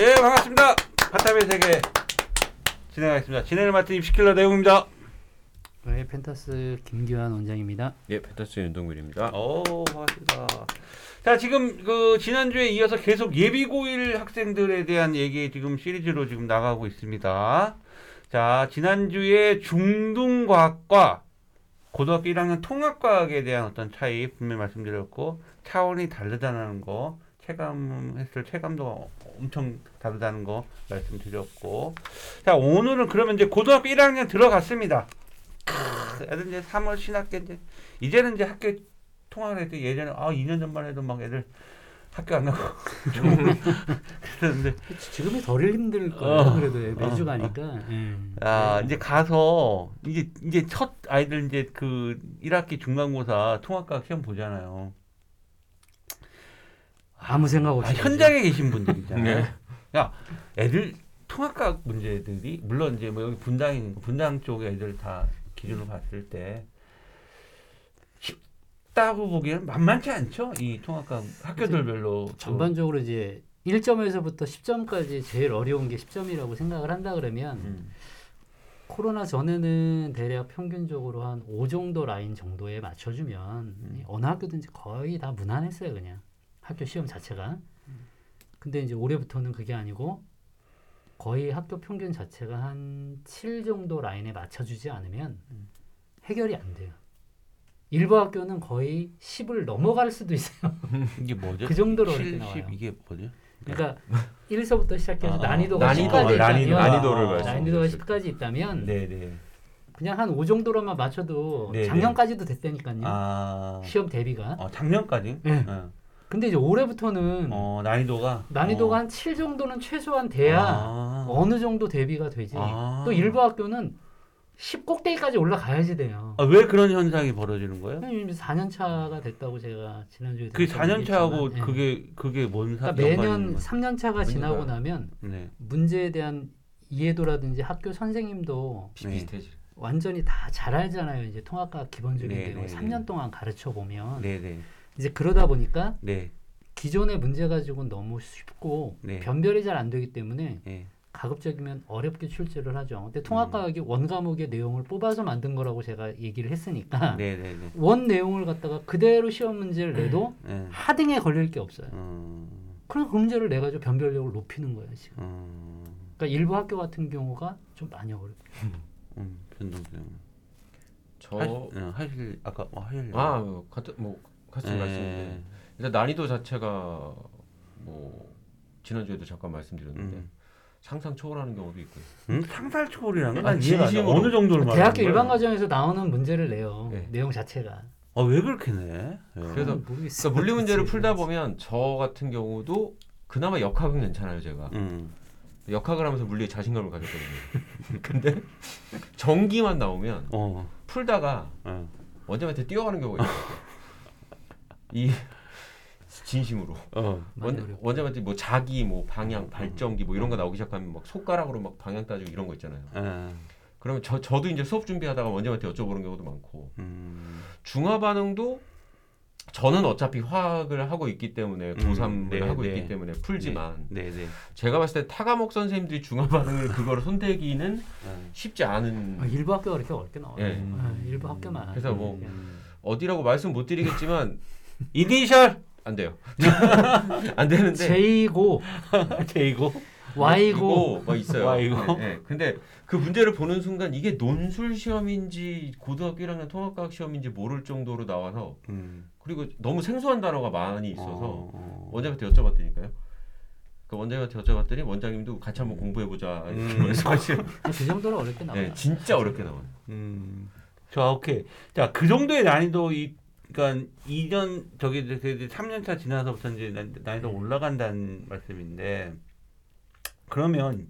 예, 반갑습니다. 과탐의 세계 진행하겠습니다. 진행을 맡은 입시킬러 내용입니다. 네, 펜타스 김규환 원장입니다. 예, 펜타스 윤동길입니다. 오, 반갑습니다. 자, 지금 그 지난주에 이어서 계속 예비고1 학생들에 대한 얘기 지금 시리즈로 지금 나가고 있습니다. 자, 지난주에 중등과학과 고등학교 1학년 통합과학에 대한 어떤 차이 분명히 말씀드렸고, 차원이 다르다는 거, 체감했을 체감도 엄청 다르다는 거 말씀드렸고, 자, 오늘은 그러면 이제 고등학교 1학년 들어갔습니다. 애들 이제 3월 신학기 이제는 이제 학교 통학을 해도, 예전에 2년 전만 해도 막 애들 학교 안 가고 그랬는데 지금이 덜 힘들 거예요. 그래도 매주 가니까. 이제 가서 이제 첫 아이들 이제 그 1학기 중간고사 통합과학 시험 보잖아요. 아무 생각 없이 현장에 계신 분들 있잖아요. 네. 야, 애들 통합과학 문제들이 물론 이제 뭐 여기 분당 쪽에 애들 다 기준으로 봤을 때 쉽다고 보기에는 만만치 않죠. 이 통합과학 학교들별로 전반적으로 이제 1점에서부터 10점까지 제일 어려운 게 10점이라고 생각을 한다 그러면, 코로나 전에는 대략 평균적으로 한 5 정도 라인 정도에 맞춰주면 어느 학교든지 거의 다 무난했어요. 그냥 학교 시험 자체가. 근데 이제 올해부터는 그게 아니고 거의 학교 평균 자체가 한 7 정도 라인에 맞춰주지 않으면 해결이 안 돼요. 일부 학교는 거의 10을 넘어갈 수도 있어요. 이게 뭐죠? 그 정도로 7, 나와요. 10, 이게 뭐죠? 그러니까 1에서부터 시작해서 난이도가 10까지 난이도가 10까지 있다면, 네네, 그냥 한 5 정도로만 맞춰도, 네네, 작년까지도 됐다니까요. 시험 대비가. 작년까지? 네. 근데 이제 올해부터는 난이도가 한 7 정도는 최소한 돼야 어느 정도 대비가 되지. 또 일부 학교는 10 꼭대기까지 올라가야지 돼요. 왜 그런 현상이 벌어지는 거예요? 이미 4년 차가 됐다고 제가 지난주에. 그 4년 차하고 그게 뭔 상관이 있는 거예요? 매년 3년 차가 지나고 나면 문제에 대한 이해도라든지 학교 선생님도 비슷해지. 완전히 다 잘 알잖아요. 이제 통합과학 기본적인 내용을 3년 동안 가르쳐 보면. 네네. 이제 그러다 보니까 기존의 문제 가지고는 너무 쉽고 변별이 잘 안 되기 때문에 가급적이면 어렵게 출제를 하죠. 근데 통합과학이 원 과목의 내용을 뽑아서 만든 거라고 제가 얘기를 했으니까 원 내용을 갖다가 그대로 시험 문제를 내도 하등에 걸릴 게 없어요. 그런 문제를 내가지고 변별력을 높이는 거예요 지금. 그러니까 일부 학교 같은 경우가 좀 많이 어렵죠. 변동성. 같이 말씀드렸는데, 일단 난이도 자체가 뭐 지난주에도 잠깐 말씀드렸는데 상상 초월하는 경우도 있고요. 상상 초월이라는 건 진심으로 어느 정도를 말하는 대학교 거예요? 일반 과정에서 나오는 문제를 내요. 내용 자체가. 왜 그렇게 내? 그래서 그러니까 물리 문제를 풀다 보면 저 같은 경우도 그나마 역학은 괜찮아요. 제가 역학을 하면서 물리에 자신감을 가졌거든요. 근데 전기만 나오면 풀다가 원장한테 뛰어가는 경우가 있어요. 이 진심으로 원장한테 뭐 자기 뭐 방향 발전기 뭐 이런 거 나오기 시작하면 막 손가락으로 막 방향 따지고 이런 거 있잖아요. 그러면 저도 이제 수업 준비하다가 원장한테 여쭤보는 경우도 많고, 중화 반응도 저는 어차피 화학을 하고 있기 때문에 고3을 하고 있기 때문에 풀지만 제가 봤을 때 타과목 선생님들이 중화 반응을 그걸 손대기는 쉽지 않은. 일부 학교가 이렇게 어렵게 나와요. 일부 학교만. 그래서 뭐 어디라고 말씀 못 드리겠지만 이니셜 안 돼요. 안 되는데 J고 Y고 막 있어요. Y고. 근데 그 문제를 보는 순간 이게 논술 시험인지 고등학교 1학년 통합과학 시험인지 모를 정도로 나와서, 그리고 너무 생소한 단어가 많이 있어서 원장님한테 여쭤봤다니까요. 그 원장님한테 여쭤봤더니 원장님도 같이 한번 공부해보자 이렇게 말씀하시는. 그 정도로 어렵게 나와요. 진짜 어렵게 나와요. 좋아, 오케이. 자, 그 정도의 난이도 그러니까 3년차 지나서부터 이제 난이도 올라간다는 말씀인데, 그러면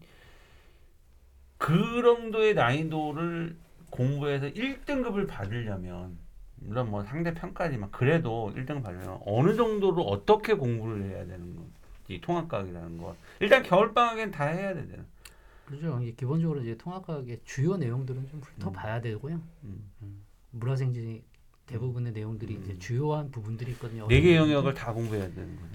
그 정도의 난이도를 공부해서 1등급을 받으려면, 물론 뭐 상대 평가지만 그래도 1등 받으려면 어느 정도로 어떻게 공부를 해야 되는 건지, 통합과학이라는 거 일단 겨울방학엔 다 해야 되잖아요. 그렇죠. 기본적으로 이제 통합과학의 주요 내용들은 좀 훑어봐야 되고요. 물화생지 대부분의 내용들이 이제 주요한 부분들이 있거든요. 4개 영역을 다 공부해야 되는 거죠.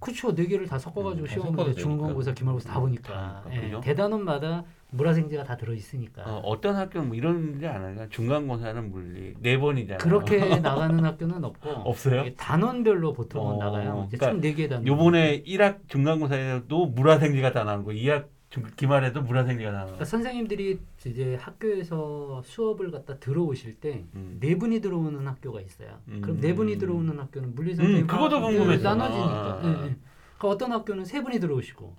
그렇죠. 네 개를 다 섞어가지고 시험을 중간고사, 기말고사 다 보니까 예, 대단원마다 물화생제가 다 들어있으니까. 어떤 학교는 뭐 이런 게 안 하니까 중간고사는 물리 4번이잖아요. 그렇게 나가는 학교는 없고 없어요? 예, 단원별로 보통은 나가요. 이제 총 4개 단원. 요번에 1학 중간고사에도 물화생제가 다 나오고 2학 기말에도 물화생제가 나와요. 그러니까 선생님들이 이제 학교에서 수업을 갖다 들어오실 때 네 분이 들어오는 학교가 있어요. 그럼 네 분이 들어오는 학교는 물리 선생님 그것도 궁금해서 나눠지니까. 네, 네. 그러니까 어떤 학교는 세 분이 들어오시고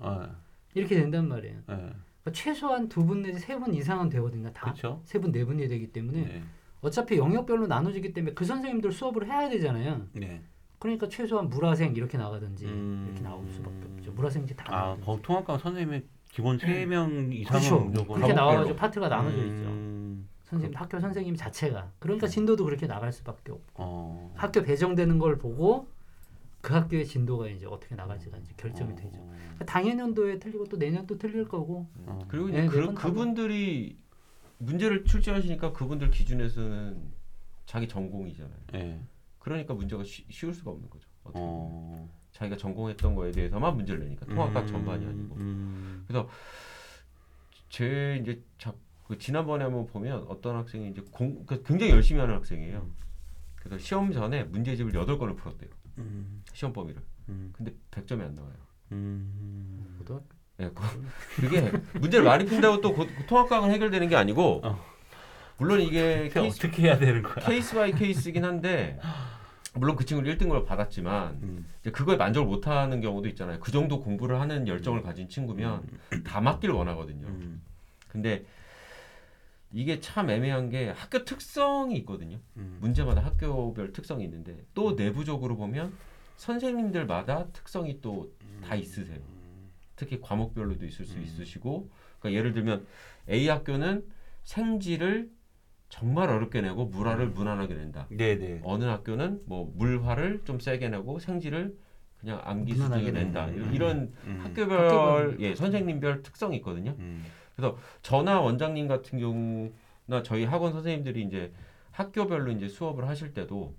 이렇게 된단 말이에요. 그러니까 최소한 2분 내지 3분 이상은 되거든요. 다 세 분, 네 분이 되기 때문에 어차피 영역별로 나눠지기 때문에 그 선생님들 수업을 해야 되잖아요. 네. 그러니까 최소한 물화생 이렇게 나가든지 이렇게 나올 수밖에 없죠. 물화생지 다. 통합과 선생님의 기본 3명 이상은 그렇죠. 그렇게 나와가지고 파트가 나눠져 있죠. 선생님 학교 선생님 자체가 그러니까 진도도 그렇게 나갈 수밖에 없고 학교 배정되는 걸 보고 그 학교의 진도가 이제 어떻게 나갈지가 이제 결정이 되죠. 그러니까 당해년도에 틀리고 또 내년도 틀릴 거고. 그리고 이제 그분들이 문제를 출제하시니까 그분들 기준에서는 자기 전공이잖아요. 그러니까 문제가 쉬울 수가 없는 거죠. 어떻게 보면. 자기가 전공했던 거에 대해서만 문제를 내니까 통합과학 전반이 아니고 그래서 제 이제 지난번에 한번 보면 어떤 학생이 이제 굉장히 열심히 하는 학생이에요. 그래서 시험 전에 문제집을 8건을 풀었대요. 시험 범위를. 근데 100점이 안 나와요. 네, 그게 문제를 많이 푼다고 또 통합과학은 해결되는 게 아니고 물론 이게 어떻게 해야 되는 거야? 케이스 바이 케이스긴 한데. 물론 그 친구는 1등급을 받았지만 이제 그거에 만족을 못하는 경우도 있잖아요. 그 정도 공부를 하는 열정을 가진 친구면 다 맞길 원하거든요. 근데 이게 참 애매한 게 학교 특성이 있거든요. 문제마다 학교별 특성이 있는데 또 내부적으로 보면 선생님들마다 특성이 또 다 있으세요. 특히 과목별로도 있을 수 있으시고 그러니까 예를 들면 A 학교는 생지를 정말 어렵게 내고 물화를 무난하게 낸다. 네네. 어느 학교는 뭐 물화를 좀 세게 내고 생지를 그냥 암기 수준에 낸다. 이런 학교별 선생님별 특성이 있거든요. 그래서 저나 원장님 같은 경우나 저희 학원 선생님들이 이제 학교별로 이제 수업을 하실 때도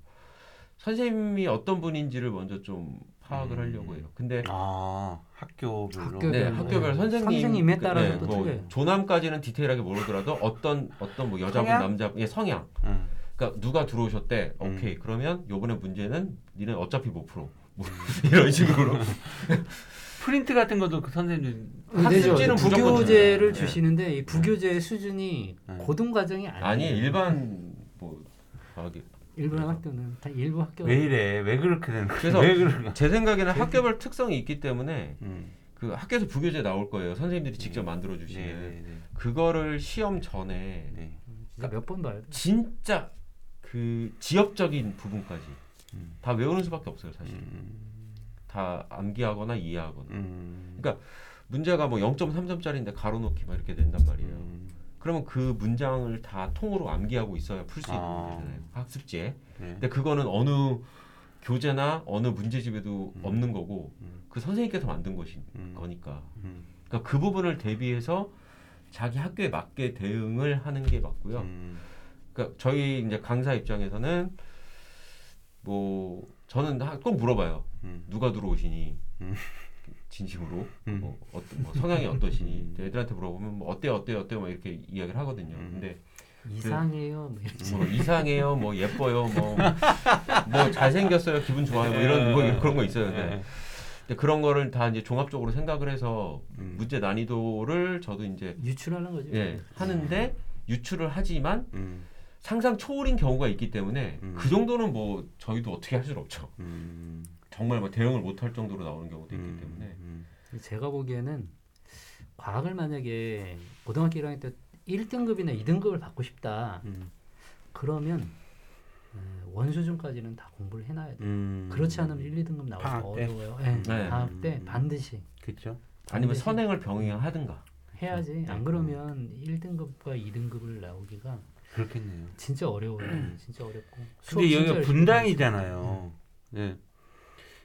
선생님이 어떤 분인지를 먼저 좀 파악을 하려고 해요. 근데 학교별로 네, 학교별 선생님에 따라서 또 틀려요. 조남까지는 디테일하게 모르더라도 어떤 뭐 여자분 남자분 성향. 그러니까 누가 들어오셨대. 오케이. 그러면 요번에 문제는 니는 어차피 못 풀어. 뭐 이런 식으로. 프린트 같은 것도 그 선생님들 학습지는 부교재를 주시는데 이 부교재의 수준이 고등 과정이 아니에요. 일반 뭐 일반 학교는 다 일부 학교 왜 이래 왜 그렇게 되는 그래서 제 생각에는 학교별 특성이 있기 때문에 그 학교에서 부교재 나올 거예요. 선생님들이 직접 만들어 주시는 그거를 시험 전에 그러니까 몇 번 봐요. 진짜 그 지역적인 부분까지 다 외우는 수밖에 없어요. 사실 다 암기하거나 이해하거나. 그러니까 문제가 뭐 0.3점짜리인데 가로놓기 막 이렇게 된단 말이에요. 그러면 그 문장을 다 통으로 암기하고 있어야 풀 수 있는 문제잖아요. 학습지에. 근데 그거는 어느 교재나 어느 문제집에도 없는 거고 그 선생님께서 만든 것인 거니까. 그러니까 그 부분을 대비해서 자기 학교에 맞게 대응을 하는 게 맞고요. 그러니까 저희 이제 강사 입장에서는 뭐 저는 꼭 물어봐요. 누가 들어오시니? 진심으로 뭐 성향이 어떠시니 애들한테 물어보면 뭐 어때요 막 이렇게 이야기를 하거든요. 근데 이상해요, 뭐 이상해요, 뭐 예뻐요, 뭐 잘생겼어요, 기분 좋아요, 뭐 이런 그런 거 있어요. 근데 그런 거를 다 이제 종합적으로 생각을 해서 문제 난이도를 저도 이제 유출하는 거죠. 하는데 유출을 하지만. 상상 초월인 경우가 있기 때문에 그 정도는 뭐 저희도 어떻게 할 수는 없죠. 정말 뭐 대응을 못할 정도로 나오는 경우도 있기 때문에 제가 보기에는 과학을 만약에 고등학교 1학년 때 1등급이나 2등급을 받고 싶다 그러면 원수준까지는 다 공부를 해놔야 돼요. 그렇지 않으면 1, 2등급 나오기 어려워요. 방학 때 반드시 그렇죠. 아니면 선행을 병행하든가 해야지. 안 그러면 1등급과 2등급을 나오기가 그렇겠네요. 진짜 어려워요. 진짜 어렵고. 근데 여기가 분당이잖아요. 네.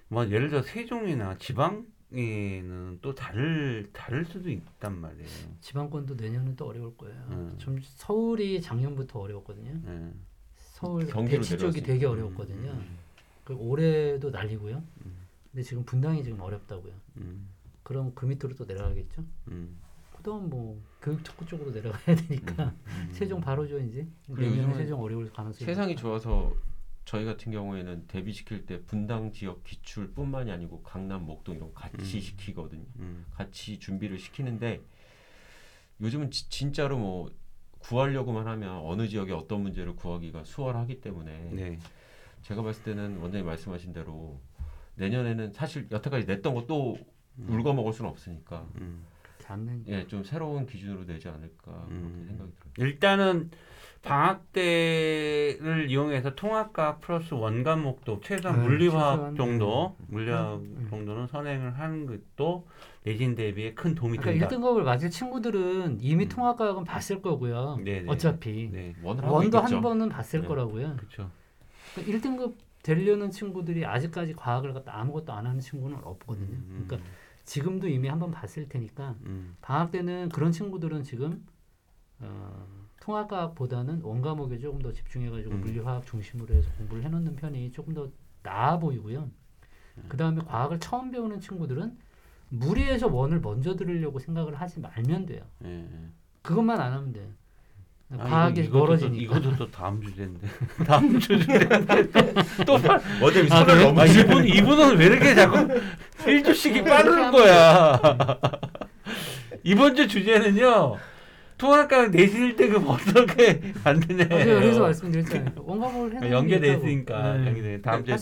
뭐 예를 들어 세종이나 지방에는 또 다를 수도 있단 말이에요. 지방권도 내년은 또 어려울 거예요. 좀 서울이 작년부터 어려웠거든요. 서울 대치 쪽이 되게 어려웠거든요. 올해도 난리고요. 근데 지금 분당이 지금 어렵다고요. 그럼 그 밑으로 또 내려가겠죠. 그다음 뭐 교육특구 쪽으로 내려가야 되니까 세종 바로죠 이제. 내년 세종 어려울 가능성이. 세상이 있다. 좋아서 저희 같은 경우에는 대비시킬 때 분당 지역 기출뿐만이 아니고 강남, 목동 이런 거 같이 시키거든요. 같이 준비를 시키는데 요즘은 진짜로 뭐 구하려고만 하면 어느 지역에 어떤 문제를 구하기가 수월하기 때문에 네. 제가 봤을 때는 원장님 말씀하신 대로 내년에는 사실 여태까지 냈던 거 또 울거먹을 수는 없으니까 예, 좀 새로운 기준으로 내지 않을까 그렇게 생각이 들어요. 일단은 방학 때를 이용해서 통합과학 플러스 원 과목도 최소한 물리화학 정도, 물리학 정도는 선행을 하는 것도 내신 대비에 큰 도움이 된다. 1등급을 맞을 친구들은 이미 통합과학은 봤을 거고요. 네네. 어차피 네. 원도 한 번은 봤을 네. 거라고요. 그렇죠. 그러니까 1등급 되려는 친구들이 아직까지 과학을 갖다 아무것도 안 하는 친구는 없거든요. 그러니까 지금도 이미 한번 봤을 테니까 방학 때는 그런 친구들은 지금 통합과학보다는 원과목에 조금 더 집중해가지고 물리화학 중심으로 해서 공부를 해놓는 편이 조금 더 나아 보이고요. 그 다음에 과학을 처음 배우는 친구들은 무리해서 원을 먼저 들으려고 생각을 하지 말면 돼요. 그것만 안 하면 돼요. 과학이 멀어지니까. 이것도 또 다음 주제인데. 다음 주제인데 또 어제 손을 너무 이분은 왜 이렇게 자꾸 1주씩이 빠르는 거야. 이번 주 주제는요. 통합과학 내실 때 그럼 어떻게 만드냐. 그래서 말씀드렸잖아요. 원과목을 해야 연계됐으니까. 네. 다음 주에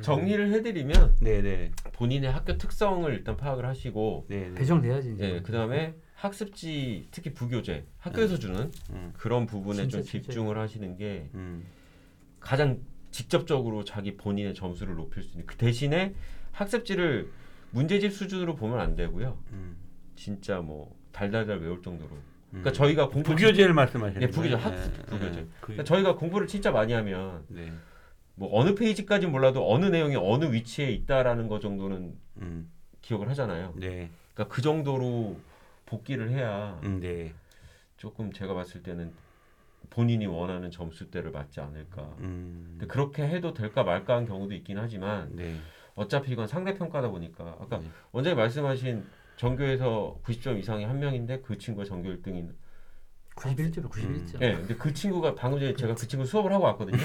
정리를 해드리면 네네. 본인의 학교 특성을 일단 파악을 하시고 배정돼야지 이제. 네, 그다음에 학습지 특히 부교재 학교에서 주는 그런 부분에 진짜, 좀 집중을 진짜. 하시는 게 가장 직접적으로 자기 본인의 점수를 높일 수 있는 그 대신에 학습지를 문제집 수준으로 보면 안 되고요. 진짜 뭐 달달달 외울 정도로. 그러니까 저희가 공부 부교재를 말씀하시는 네, 부교재 학습 부교재. 그러니까 저희가 공부를 진짜 많이 하면 네. 뭐 어느 페이지까지는 몰라도 어느 내용이 어느 위치에 있다라는 거 정도는 기억을 하잖아요. 네. 그러니까 그 정도로 복기를 해야 네. 조금 제가 봤을 때는 본인이 원하는 점수대를 맞지 않을까. 근데 그렇게 해도 될까 말까 한 경우도 있긴 하지만 네. 어차피 이건 상대평가다 보니까 아까 네. 원장님 말씀하신 전교에서 90점 이상이 한 명인데 그 친구가 전교 1등인 91점. 네, 근데 그 친구가 방금 전에 제가 그 친구 수업을 하고 왔거든요.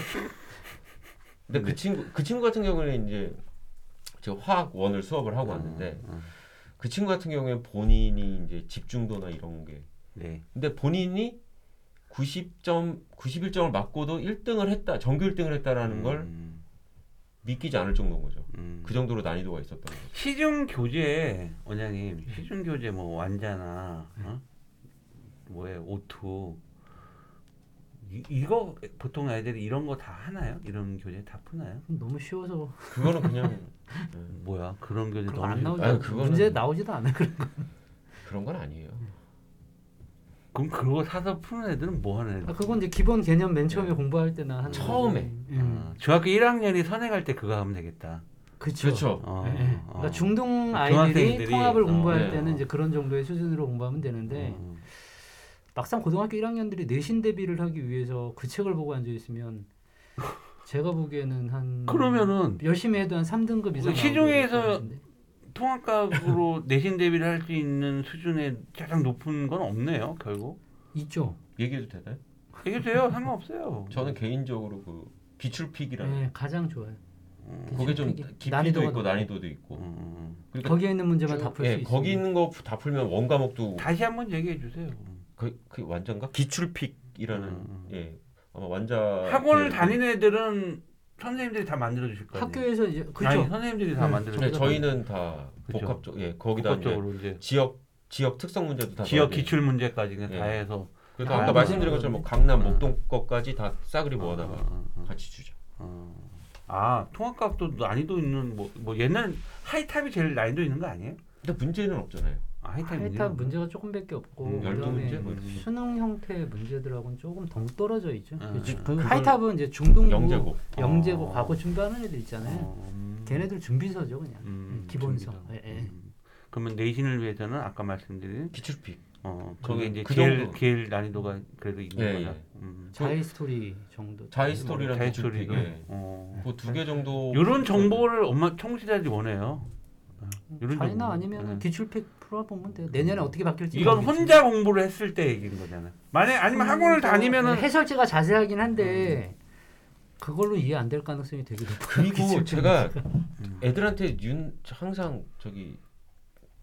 근데 네. 그 친구 같은 경우는 이제 제가 화학원을 수업을 하고 왔는데 그 친구 같은 경우에 본인이 이제 집중도나 이런 게. 네. 근데 본인이 91점을 맞고도 1등을 했다, 전교 1등을 했다라는 걸 믿기지 않을 정도인 거죠. 그 정도로 난이도가 있었던 거죠. 시중 교재, 원장님, 시중 교재 뭐 완자나, 뭐에 오투. 이거 보통 아이들이 이런 거 다 하나요? 이런 교재 다 푸나요? 너무 쉬워서 그거는 그냥 뭐야 그런 교재 너무 안 나오죠. 아니, 그거는 문제 나오지도 않아 그런 건. 그런 건 아니에요. 그럼 그거 사서 푸는 애들은 뭐 하는 애들? 아, 그건 이제 기본 개념 맨 처음에 공부할 때나 하는 처음에 아, 중학교 1학년이 선행할 때 그거 하면 되겠다. 그렇죠. 네. 그러니까 중등 아이들이 통합을 공부할 때는 이제 그런 정도의 수준으로 공부하면 되는데. 막상 고등학교 1학년들이 내신 대비를 하기 위해서 그 책을 보고 앉아 있으면 제가 보기에는 한 그러면은 열심히 해도 한 3등급 이상 시중에서 통합과학으로 내신 대비를 할 수 있는 수준에 가장 높은 건 없네요. 결국 있죠. 얘기해도 되나요? 얘기해도 상관없어요. 저는 개인적으로 그 기출픽이라는 네, 가장 좋아요. 그게 좀 깊이도 있고 난이도도 있고. 그러니까 거기에 있는 문제만 다 풀 수 있어요. 거기 있는 거 다 풀면 원 과목도 다시 한번 얘기해 주세요. 그 완자인가? 기출픽이라는 예 아마 완자 학원을 다니는 애들은 선생님들이 다 만들어 주실 거예요. 학교에서 이제 그렇죠. 선생님들이 다 만들어 주실 거예요. 저희는 다 그쵸. 복합적 예 거기다 이제 지역 특성 문제도 다 지역 기출 문제까지 그냥 예. 다 해서 그래서 아까 말씀드린 것처럼 강남 목동 것까지 다 싸그리 모아다가 같이 주죠. 아 통합과학도 난이도 있는 뭐 옛날 하이탑이 제일 난이도 있는 거 아니에요? 근데 문제는 없잖아요. 하이탑 문제가 조금밖에 없고 뭐 수능 형태의 문제들하고는 조금 동떨어져 있죠. 그 하이탑은 이제 중등부 영재고 과거 준비하는 애들 있잖아요. 걔네들 준비서죠 그냥 기본서. 그러면 내신을 위해서는 아까 말씀드린 기출픽. 저게 이제 그 제일 난이도가 그래도 있는 거야. 자이스토리 정도. 자이스토리랑 자이스토리도. 그 두 개 정도. 이런 정보를 엄마 청취자들이 원해요. 자이나 아니면 기출팩 풀어보면 돼요. 내년에 어떻게 바뀔지. 이건 혼자 공부를 했을 때 얘기인 거잖아요. 만약 아니면 학원을 다니면은 해설지가 자세하긴 한데 그걸로 이해 안 될 가능성이 되게 높아요. 그리고 제가 애들한테 항상 저기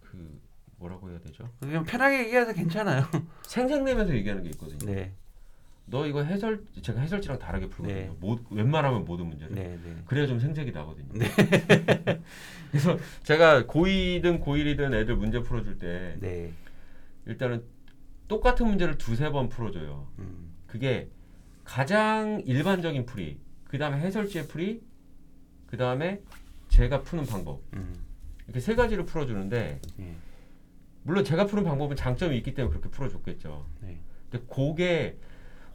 그 뭐라고 해야 되죠? 그냥 편하게 얘기해서 괜찮아요. 생색내면서 얘기하는 게 있거든요. 네. 너 이거 제가 해설지랑 다르게 풀거든요. 네. 웬만하면 모든 문제를. 네, 네. 그래야 좀 생색이 나거든요. 네. 그래서 제가 고2든 고1이든 애들 문제 풀어줄 때 네. 일단은 똑같은 문제를 두세 번 풀어줘요. 그게 가장 일반적인 풀이, 그 다음에 해설지의 풀이, 그 다음에 제가 푸는 방법. 이렇게 세 가지를 풀어주는데 물론 제가 푸는 방법은 장점이 있기 때문에 그렇게 풀어줬겠죠. 네. 근데 그게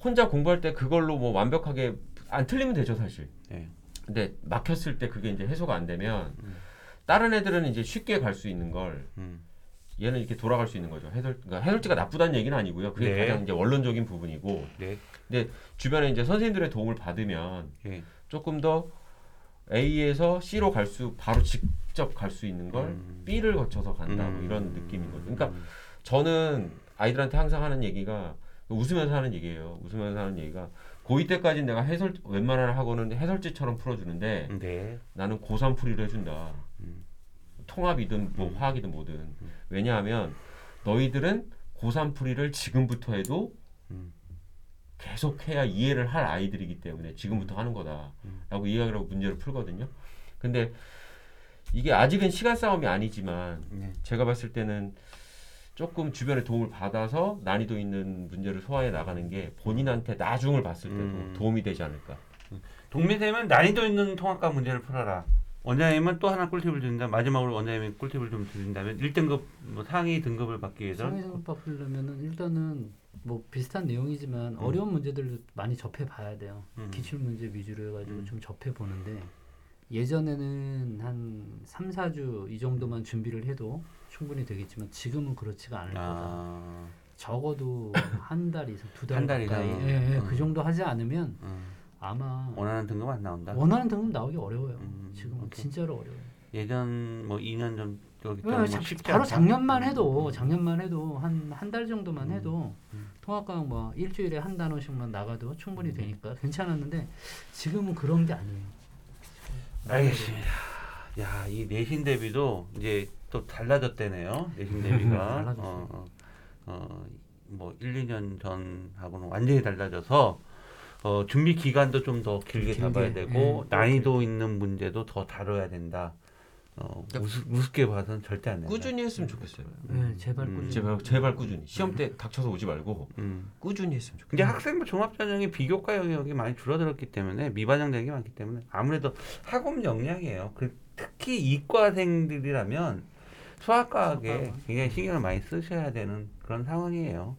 혼자 공부할 때 그걸로 뭐 완벽하게 안 틀리면 되죠, 사실. 네. 근데 막혔을 때 그게 이제 해소가 안 되면 다른 애들은 이제 쉽게 갈 수 있는 걸 얘는 이렇게 돌아갈 수 있는 거죠. 그러니까 해설지가 나쁘다는 얘기는 아니고요. 그게 네. 가장 이제 원론적인 부분이고. 네. 근데 주변에 이제 선생님들의 도움을 받으면 네. 조금 더 A에서 C로 갈 수 바로 직접 갈 수 있는 걸 B를 거쳐서 간다 뭐 이런 느낌이거든요. 그러니까 저는 아이들한테 항상 하는 얘기가 웃으면서 하는 얘기예요. 웃으면서 하는 얘기가 고2 때까지는 내가 웬만한 학원은 해설지처럼 풀어주는데 네. 나는 고3 풀이를 해준다. 통합이든 뭐 화학이든 뭐든 왜냐하면 너희들은 고3 풀이를 지금부터 해도 계속해야 이해를 할 아이들이기 때문에 지금부터 하는 거다 라고 이야기를 하고 문제를 풀거든요. 근데 이게 아직은 시간 싸움이 아니지만 제가 봤을 때는 조금 주변의 도움을 받아서 난이도 있는 문제를 소화해 나가는 게 본인한테 나중을 봤을 때도 도움이 되지 않을까. 동민쌤은 난이도 있는 통합과학 문제를 풀어라. 원장님은 또 하나 꿀팁을 드린다. 마지막으로 원장님이 꿀팁을 좀 드린다면 1등급 뭐 상위 등급을 받기 위해서 상위 등급 받으려면은 일단은 뭐 비슷한 내용이지만 어려운 문제들을 많이 접해 봐야 돼요. 기출 문제 위주로 해가지고 좀 접해 보는데 예전에는 한 3, 4주 이 정도만 준비를 해도 충분히 되겠지만 지금은 그렇지가 않을 거다. 적어도 한 달 이상, 두 달 가까이 그 정도 하지 않으면 아마 원하는 등급 안 나온다. 원하는 등급 나오기 어려워요. 지금은 오케이. 진짜로 어려워요. 예전 뭐 2년 전 뭐 바로 작년만 해도 한 달 정도만 해도 통합과학 뭐 일주일에 한 단어씩만 나가도 충분히 되니까 괜찮았는데 지금은 그런 게 아니에요. 알겠습니다. 야, 이 내신 대비도 이제 또 달라졌대네요. 내신 대비가 뭐 1, 2년 전하고는 완전히 달라져서 준비 기간도 좀 더 길게 잡아야 되고 난이도 있는 문제도 더 다뤄야 된다. 우습게 봐서는 절대 안 된다. 꾸준히 했으면 좋겠어요. 제발 꾸준히. 제발 꾸준히. 시험 때 닥쳐서 오지 말고 꾸준히 했으면 좋겠어요. 이제 학생부 종합전형이 비교과 영역이 많이 줄어들었기 때문에 미반영되는 게 많기 때문에 아무래도 학업 역량이에요. 특히 이과생들이라면 수학과학에 굉장히 신경을 많이 쓰셔야 되는 그런 상황이에요.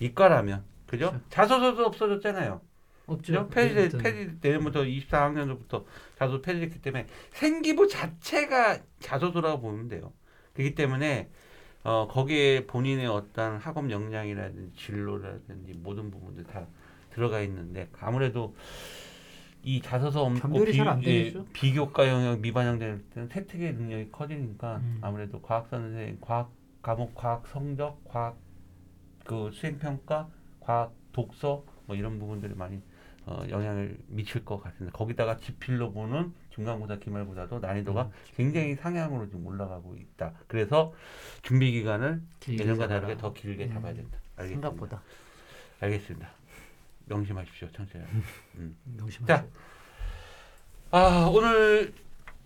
이과라면. 그죠? 자소서도 없어졌잖아요. 없죠. 폐지 때부터 24학년도부터 자소서 폐지했기 때문에 생기부 자체가 자소서라고 보면 돼요. 그렇기 때문에 거기에 본인의 어떤 학업 역량이라든지 진로라든지 모든 부분들 다 들어가 있는데 아무래도 이 자소서 없고 비교과 영역 미반영될 때는 세특의 능력이 커지니까 아무래도 과학 선생, 과학 과목, 과학 성적, 과학 그 수행 평가, 과학 독서 뭐 이런 부분들이 많이 영향을 미칠 것 같습니다. 거기다가 지필로 보는 중간고사, 기말고사도 난이도가 굉장히 상향으로 지금 올라가고 있다. 그래서 준비 기간을 예전과 다르게 더 길게 잡아야 된다. 알겠습니다. 생각보다. 알겠습니다. 명심하십시오, 청취자. 명심하세요. 자, 오늘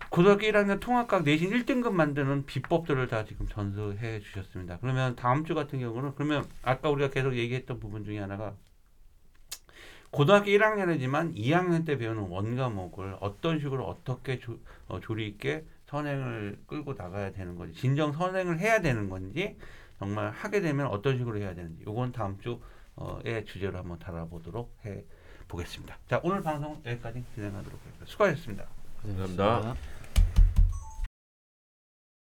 고등학교 1학년 통합과학 내신 1등급 만드는 비법들을 다 지금 전수해 주셨습니다. 그러면 다음 주 같은 경우는 그러면 아까 우리가 계속 얘기했던 부분 중에 하나가 고등학교 1학년이지만 2학년 때 배우는 원과목을 어떤 식으로 어떻게 조리 있게 선행을 끌고 나가야 되는 건지 진정 선행을 해야 되는 건지 정말 하게 되면 어떤 식으로 해야 되는지 이건 다음 주의 주제로 한번 다뤄보도록 해보겠습니다. 자, 오늘 방송 여기까지 진행하도록 하겠습니다. 수고하셨습니다. 감사합니다.